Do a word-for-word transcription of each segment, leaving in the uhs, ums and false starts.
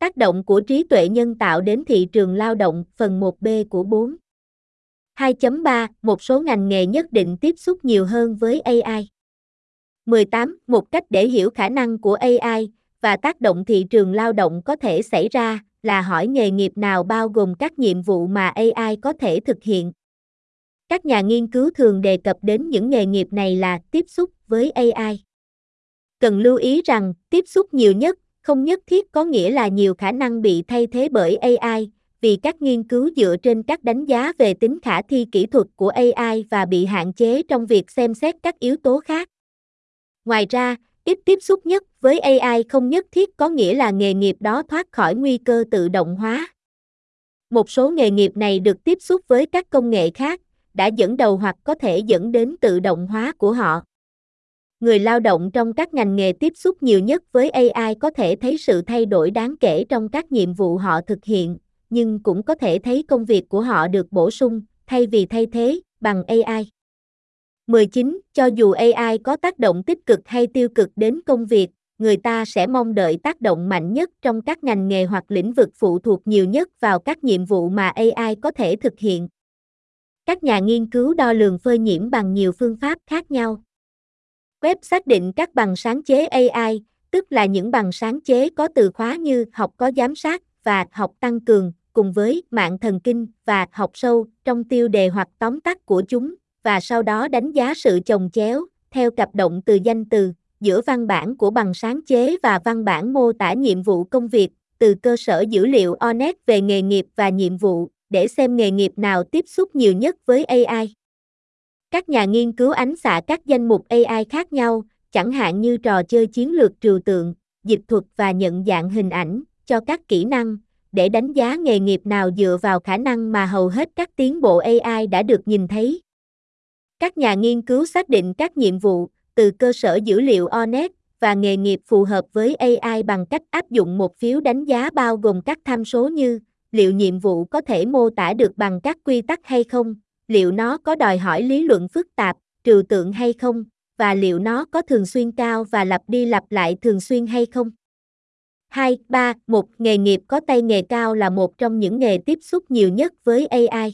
Tác động của trí tuệ nhân tạo đến thị trường lao động, phần một B của bốn. hai chấm ba. Một số ngành nghề nhất định tiếp xúc nhiều hơn với a i. mười tám. Một cách để hiểu khả năng của a i và tác động thị trường lao động có thể xảy ra là hỏi nghề nghiệp nào bao gồm các nhiệm vụ mà a i có thể thực hiện. Các nhà nghiên cứu thường đề cập đến những nghề nghiệp này là tiếp xúc với a i. Cần lưu ý rằng tiếp xúc nhiều nhất không nhất thiết có nghĩa là nhiều khả năng bị thay thế bởi a i, vì các nghiên cứu dựa trên các đánh giá về tính khả thi kỹ thuật của a i và bị hạn chế trong việc xem xét các yếu tố khác. Ngoài ra, ít tiếp xúc nhất với a i không nhất thiết có nghĩa là nghề nghiệp đó thoát khỏi nguy cơ tự động hóa. Một số nghề nghiệp này được tiếp xúc với các công nghệ khác, đã dẫn đầu hoặc có thể dẫn đến tự động hóa của họ. Người lao động trong các ngành nghề tiếp xúc nhiều nhất với a i có thể thấy sự thay đổi đáng kể trong các nhiệm vụ họ thực hiện, nhưng cũng có thể thấy công việc của họ được bổ sung, thay vì thay thế, bằng a i. mười chín. Cho dù a i có tác động tích cực hay tiêu cực đến công việc, người ta sẽ mong đợi tác động mạnh nhất trong các ngành nghề hoặc lĩnh vực phụ thuộc nhiều nhất vào các nhiệm vụ mà a i có thể thực hiện. Các nhà nghiên cứu đo lường phơi nhiễm bằng nhiều phương pháp khác nhau. Web xác định các bằng sáng chế a i, tức là những bằng sáng chế có từ khóa như học có giám sát và học tăng cường, cùng với mạng thần kinh và học sâu trong tiêu đề hoặc tóm tắt của chúng, và sau đó đánh giá sự chồng chéo, theo cặp động từ danh từ, giữa văn bản của bằng sáng chế và văn bản mô tả nhiệm vụ công việc, từ cơ sở dữ liệu O net về nghề nghiệp và nhiệm vụ, để xem nghề nghiệp nào tiếp xúc nhiều nhất với a i. Các nhà nghiên cứu ánh xạ các danh mục a i khác nhau, chẳng hạn như trò chơi chiến lược trừu tượng, dịch thuật và nhận dạng hình ảnh, cho các kỹ năng, để đánh giá nghề nghiệp nào dựa vào khả năng mà hầu hết các tiến bộ a i đã được nhìn thấy. Các nhà nghiên cứu xác định các nhiệm vụ, từ cơ sở dữ liệu O net và nghề nghiệp phù hợp với a i bằng cách áp dụng một phiếu đánh giá bao gồm các tham số như liệu nhiệm vụ có thể mô tả được bằng các quy tắc hay không, liệu nó có đòi hỏi lý luận phức tạp, trừu tượng hay không, và liệu nó có thường xuyên cao và lặp đi lặp lại thường xuyên hay không. hai, ba, một. Nghề nghiệp có tay nghề cao là một trong những nghề tiếp xúc nhiều nhất với a i.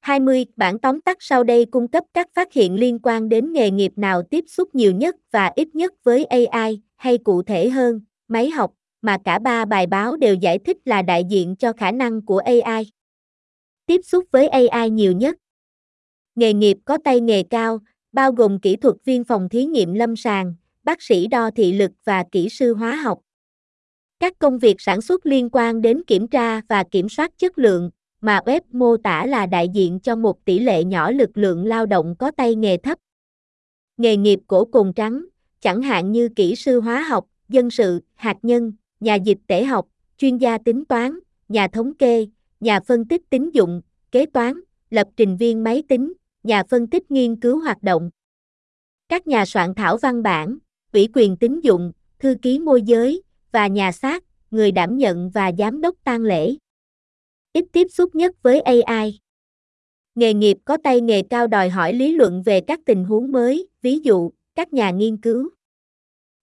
hai mươi. Bản tóm tắt sau đây cung cấp các phát hiện liên quan đến nghề nghiệp nào tiếp xúc nhiều nhất và ít nhất với a i, hay cụ thể hơn, máy học, mà cả ba bài báo đều giải thích là đại diện cho khả năng của a i. Tiếp xúc với a i nhiều nhất. Nghề nghiệp có tay nghề cao, bao gồm kỹ thuật viên phòng thí nghiệm lâm sàng, bác sĩ đo thị lực và kỹ sư hóa học. Các công việc sản xuất liên quan đến kiểm tra và kiểm soát chất lượng, mà web mô tả là đại diện cho một tỷ lệ nhỏ lực lượng lao động có tay nghề thấp. Nghề nghiệp cổ cồn trắng, chẳng hạn như kỹ sư hóa học, dân sự, hạt nhân, nhà dịch tễ học, chuyên gia tính toán, nhà thống kê, nhà phân tích tín dụng, kế toán, lập trình viên máy tính, nhà phân tích nghiên cứu hoạt động. Các nhà soạn thảo văn bản, ủy quyền tín dụng, thư ký môi giới, và nhà xác, người đảm nhận và giám đốc tang lễ. Ít tiếp xúc nhất với a i. Nghề nghiệp có tay nghề cao đòi hỏi lý luận về các tình huống mới, ví dụ, các nhà nghiên cứu.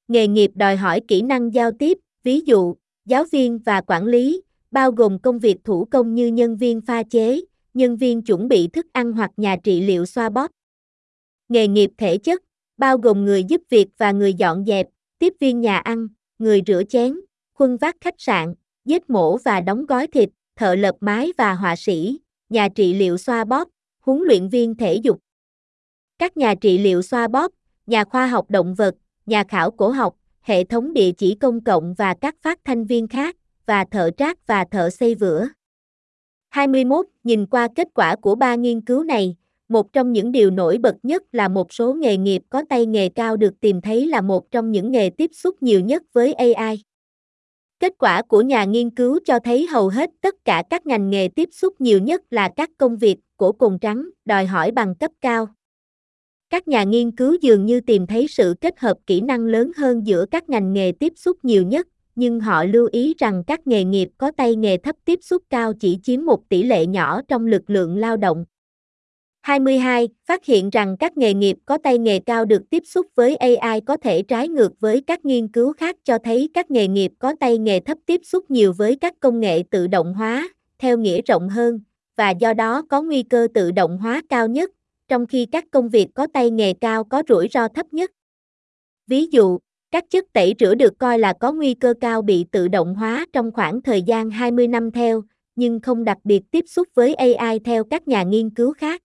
Nghề nghiệp đòi hỏi kỹ năng giao tiếp, ví dụ, giáo viên và quản lý, bao gồm công việc thủ công như nhân viên pha chế, nhân viên chuẩn bị thức ăn hoặc nhà trị liệu xoa bóp. Nghề nghiệp thể chất, bao gồm người giúp việc và người dọn dẹp, tiếp viên nhà ăn, người rửa chén, khuân vác khách sạn, giết mổ và đóng gói thịt, thợ lợp mái và họa sĩ, nhà trị liệu xoa bóp, huấn luyện viên thể dục. Các nhà trị liệu xoa bóp, nhà khoa học động vật, nhà khảo cổ học, hệ thống địa chỉ công cộng và các phát thanh viên khác, và thợ trác và thợ xây vữa. hai mươi mốt. Nhìn qua kết quả của ba nghiên cứu này, một trong những điều nổi bật nhất là một số nghề nghiệp có tay nghề cao được tìm thấy là một trong những nghề tiếp xúc nhiều nhất với a i. Kết quả của nhà nghiên cứu cho thấy hầu hết tất cả các ngành nghề tiếp xúc nhiều nhất là các công việc của cồn trắng, đòi hỏi bằng cấp cao. Các nhà nghiên cứu dường như tìm thấy sự kết hợp kỹ năng lớn hơn giữa các ngành nghề tiếp xúc nhiều nhất, nhưng họ lưu ý rằng các nghề nghiệp có tay nghề thấp tiếp xúc cao chỉ chiếm một tỷ lệ nhỏ trong lực lượng lao động. hai mươi hai. Phát hiện rằng các nghề nghiệp có tay nghề cao được tiếp xúc với a i có thể trái ngược với các nghiên cứu khác cho thấy các nghề nghiệp có tay nghề thấp tiếp xúc nhiều với các công nghệ tự động hóa, theo nghĩa rộng hơn, và do đó có nguy cơ tự động hóa cao nhất, trong khi các công việc có tay nghề cao có rủi ro thấp nhất. Ví dụ, các chất tẩy rửa được coi là có nguy cơ cao bị tự động hóa trong khoảng thời gian hai mươi năm theo, nhưng không đặc biệt tiếp xúc với a i theo các nhà nghiên cứu khác.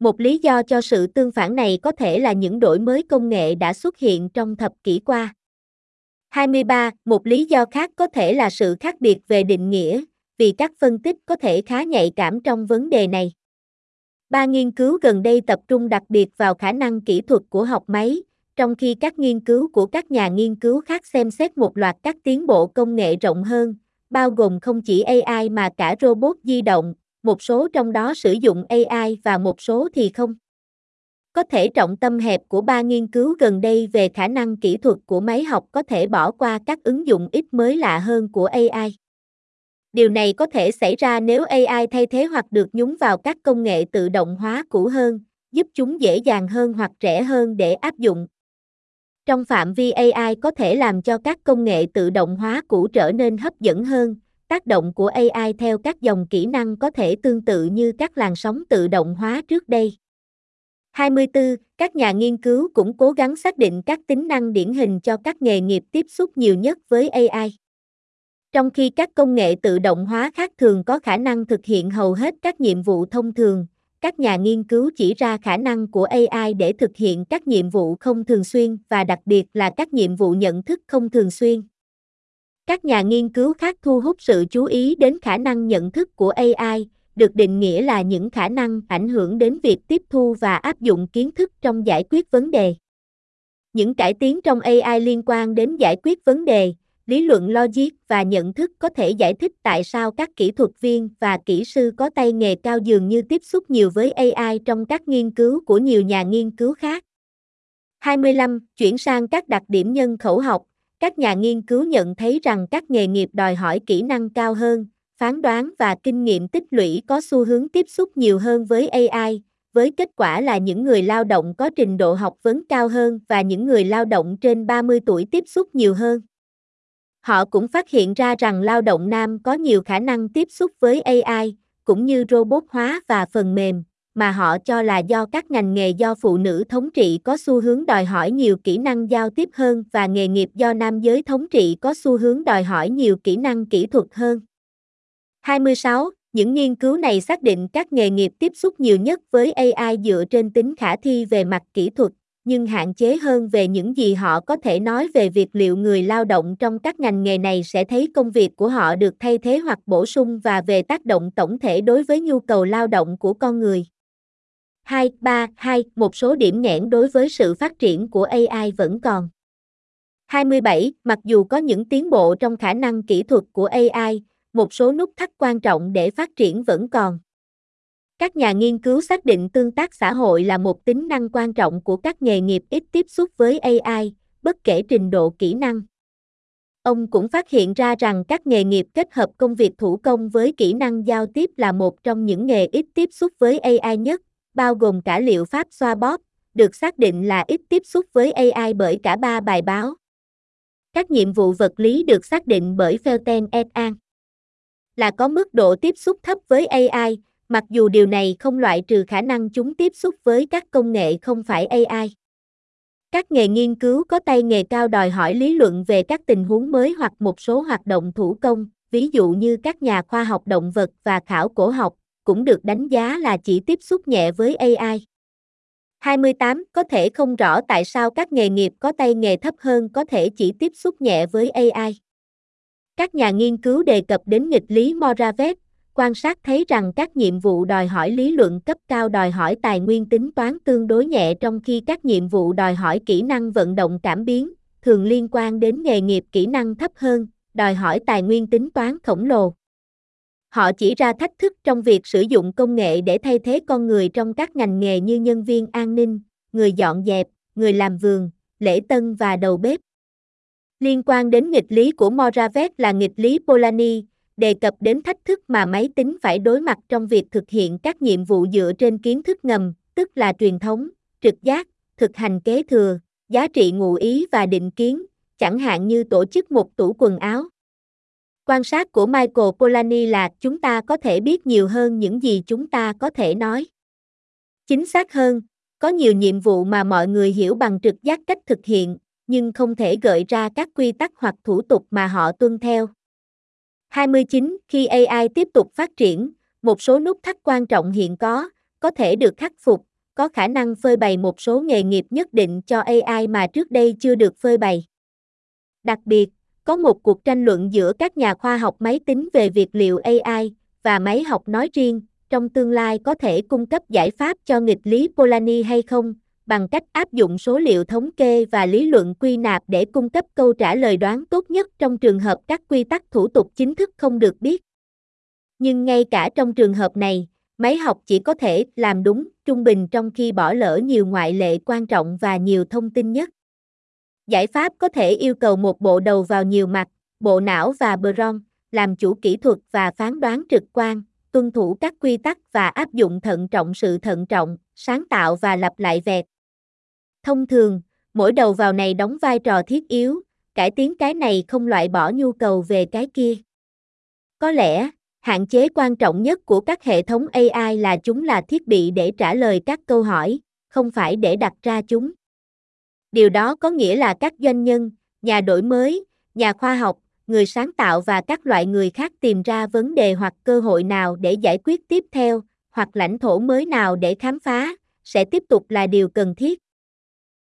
Một lý do cho sự tương phản này có thể là những đổi mới công nghệ đã xuất hiện trong thập kỷ qua. hai mươi ba. Một lý do khác có thể là sự khác biệt về định nghĩa, vì các phân tích có thể khá nhạy cảm trong vấn đề này. Ba nghiên cứu gần đây tập trung đặc biệt vào khả năng kỹ thuật của học máy, trong khi các nghiên cứu của các nhà nghiên cứu khác xem xét một loạt các tiến bộ công nghệ rộng hơn, bao gồm không chỉ a i mà cả robot di động, một số trong đó sử dụng a i và một số thì không. Có thể trọng tâm hẹp của ba nghiên cứu gần đây về khả năng kỹ thuật của máy học có thể bỏ qua các ứng dụng ít mới lạ hơn của a i. Điều này có thể xảy ra nếu a i thay thế hoặc được nhúng vào các công nghệ tự động hóa cũ hơn, giúp chúng dễ dàng hơn hoặc rẻ hơn để áp dụng. Trong phạm vi a i có thể làm cho các công nghệ tự động hóa cũ trở nên hấp dẫn hơn, tác động của a i theo các dòng kỹ năng có thể tương tự như các làn sóng tự động hóa trước đây. hai mươi tư. Các nhà nghiên cứu cũng cố gắng xác định các tính năng điển hình cho các nghề nghiệp tiếp xúc nhiều nhất với a i. Trong khi các công nghệ tự động hóa khác thường có khả năng thực hiện hầu hết các nhiệm vụ thông thường, các nhà nghiên cứu chỉ ra khả năng của a i để thực hiện các nhiệm vụ không thường xuyên và đặc biệt là các nhiệm vụ nhận thức không thường xuyên. Các nhà nghiên cứu khác thu hút sự chú ý đến khả năng nhận thức của a i, được định nghĩa là những khả năng ảnh hưởng đến việc tiếp thu và áp dụng kiến thức trong giải quyết vấn đề. Những cải tiến trong a i liên quan đến giải quyết vấn đề, lý luận logic và nhận thức có thể giải thích tại sao các kỹ thuật viên và kỹ sư có tay nghề cao dường như tiếp xúc nhiều với a i trong các nghiên cứu của nhiều nhà nghiên cứu khác. hai mươi lăm. Chuyển sang các đặc điểm nhân khẩu học. Các nhà nghiên cứu nhận thấy rằng các nghề nghiệp đòi hỏi kỹ năng cao hơn, phán đoán và kinh nghiệm tích lũy có xu hướng tiếp xúc nhiều hơn với a i, với kết quả là những người lao động có trình độ học vấn cao hơn và những người lao động trên ba mươi tuổi tiếp xúc nhiều hơn. Họ cũng phát hiện ra rằng lao động nam có nhiều khả năng tiếp xúc với a i, cũng như robot hóa và phần mềm, mà họ cho là do các ngành nghề do phụ nữ thống trị có xu hướng đòi hỏi nhiều kỹ năng giao tiếp hơn và nghề nghiệp do nam giới thống trị có xu hướng đòi hỏi nhiều kỹ năng kỹ thuật hơn. hai mươi sáu. Những nghiên cứu này xác định các nghề nghiệp tiếp xúc nhiều nhất với a i dựa trên tính khả thi về mặt kỹ thuật, nhưng hạn chế hơn về những gì họ có thể nói về việc liệu người lao động trong các ngành nghề này sẽ thấy công việc của họ được thay thế hoặc bổ sung và về tác động tổng thể đối với nhu cầu lao động của con người. hai ba hai. Một số điểm nghẽn đối với sự phát triển của a i vẫn còn. hai mươi bảy. Mặc dù có những tiến bộ trong khả năng kỹ thuật của a i, một số nút thắt quan trọng để phát triển vẫn còn. Các nhà nghiên cứu xác định tương tác xã hội là một tính năng quan trọng của các nghề nghiệp ít tiếp xúc với a i, bất kể trình độ kỹ năng. Ông cũng phát hiện ra rằng các nghề nghiệp kết hợp công việc thủ công với kỹ năng giao tiếp là một trong những nghề ít tiếp xúc với a i nhất, bao gồm cả liệu pháp xoa bóp, được xác định là ít tiếp xúc với a i bởi cả ba bài báo. Các nhiệm vụ vật lý được xác định bởi Felten et al. là có mức độ tiếp xúc thấp với a i, mặc dù điều này không loại trừ khả năng chúng tiếp xúc với các công nghệ không phải a i. Các nghề nghiên cứu có tay nghề cao đòi hỏi lý luận về các tình huống mới hoặc một số hoạt động thủ công, ví dụ như các nhà khoa học động vật và khảo cổ học, cũng được đánh giá là chỉ tiếp xúc nhẹ với a i. hai mươi tám. Có thể không rõ tại sao các nghề nghiệp có tay nghề thấp hơn có thể chỉ tiếp xúc nhẹ với a i. Các nhà nghiên cứu đề cập đến nghịch lý Moravec, quan sát thấy rằng các nhiệm vụ đòi hỏi lý luận cấp cao đòi hỏi tài nguyên tính toán tương đối nhẹ trong khi các nhiệm vụ đòi hỏi kỹ năng vận động cảm biến, thường liên quan đến nghề nghiệp kỹ năng thấp hơn, đòi hỏi tài nguyên tính toán khổng lồ. Họ chỉ ra thách thức trong việc sử dụng công nghệ để thay thế con người trong các ngành nghề như nhân viên an ninh, người dọn dẹp, người làm vườn, lễ tân và đầu bếp. Liên quan đến nghịch lý của Moravec là nghịch lý Polanyi, đề cập đến thách thức mà máy tính phải đối mặt trong việc thực hiện các nhiệm vụ dựa trên kiến thức ngầm, tức là truyền thống, trực giác, thực hành kế thừa, giá trị ngụ ý và định kiến, chẳng hạn như tổ chức một tủ quần áo. Quan sát của Michael Polanyi là chúng ta có thể biết nhiều hơn những gì chúng ta có thể nói. Chính xác hơn, có nhiều nhiệm vụ mà mọi người hiểu bằng trực giác cách thực hiện, nhưng không thể gợi ra các quy tắc hoặc thủ tục mà họ tuân theo. hai mươi chín. Khi a i tiếp tục phát triển, một số nút thắt quan trọng hiện có, có thể được khắc phục, có khả năng phơi bày một số nghề nghiệp nhất định cho a i mà trước đây chưa được phơi bày. Đặc biệt, có một cuộc tranh luận giữa các nhà khoa học máy tính về việc liệu a i và máy học nói riêng trong tương lai có thể cung cấp giải pháp cho nghịch lý Polanyi hay không, bằng cách áp dụng số liệu thống kê và lý luận quy nạp để cung cấp câu trả lời đoán tốt nhất trong trường hợp các quy tắc thủ tục chính thức không được biết. Nhưng ngay cả trong trường hợp này, máy học chỉ có thể làm đúng trung bình trong khi bỏ lỡ nhiều ngoại lệ quan trọng và nhiều thông tin nhất. Giải pháp có thể yêu cầu một bộ đầu vào nhiều mặt, bộ não và bron, làm chủ kỹ thuật và phán đoán trực quan, tuân thủ các quy tắc và áp dụng thận trọng sự thận trọng, sáng tạo và lặp lại vẹt. Thông thường, mỗi đầu vào này đóng vai trò thiết yếu, cải tiến cái này không loại bỏ nhu cầu về cái kia. Có lẽ, hạn chế quan trọng nhất của các hệ thống a i là chúng là thiết bị để trả lời các câu hỏi, không phải để đặt ra chúng. Điều đó có nghĩa là các doanh nhân, nhà đổi mới, nhà khoa học, người sáng tạo và các loại người khác tìm ra vấn đề hoặc cơ hội nào để giải quyết tiếp theo, hoặc lãnh thổ mới nào để khám phá, sẽ tiếp tục là điều cần thiết.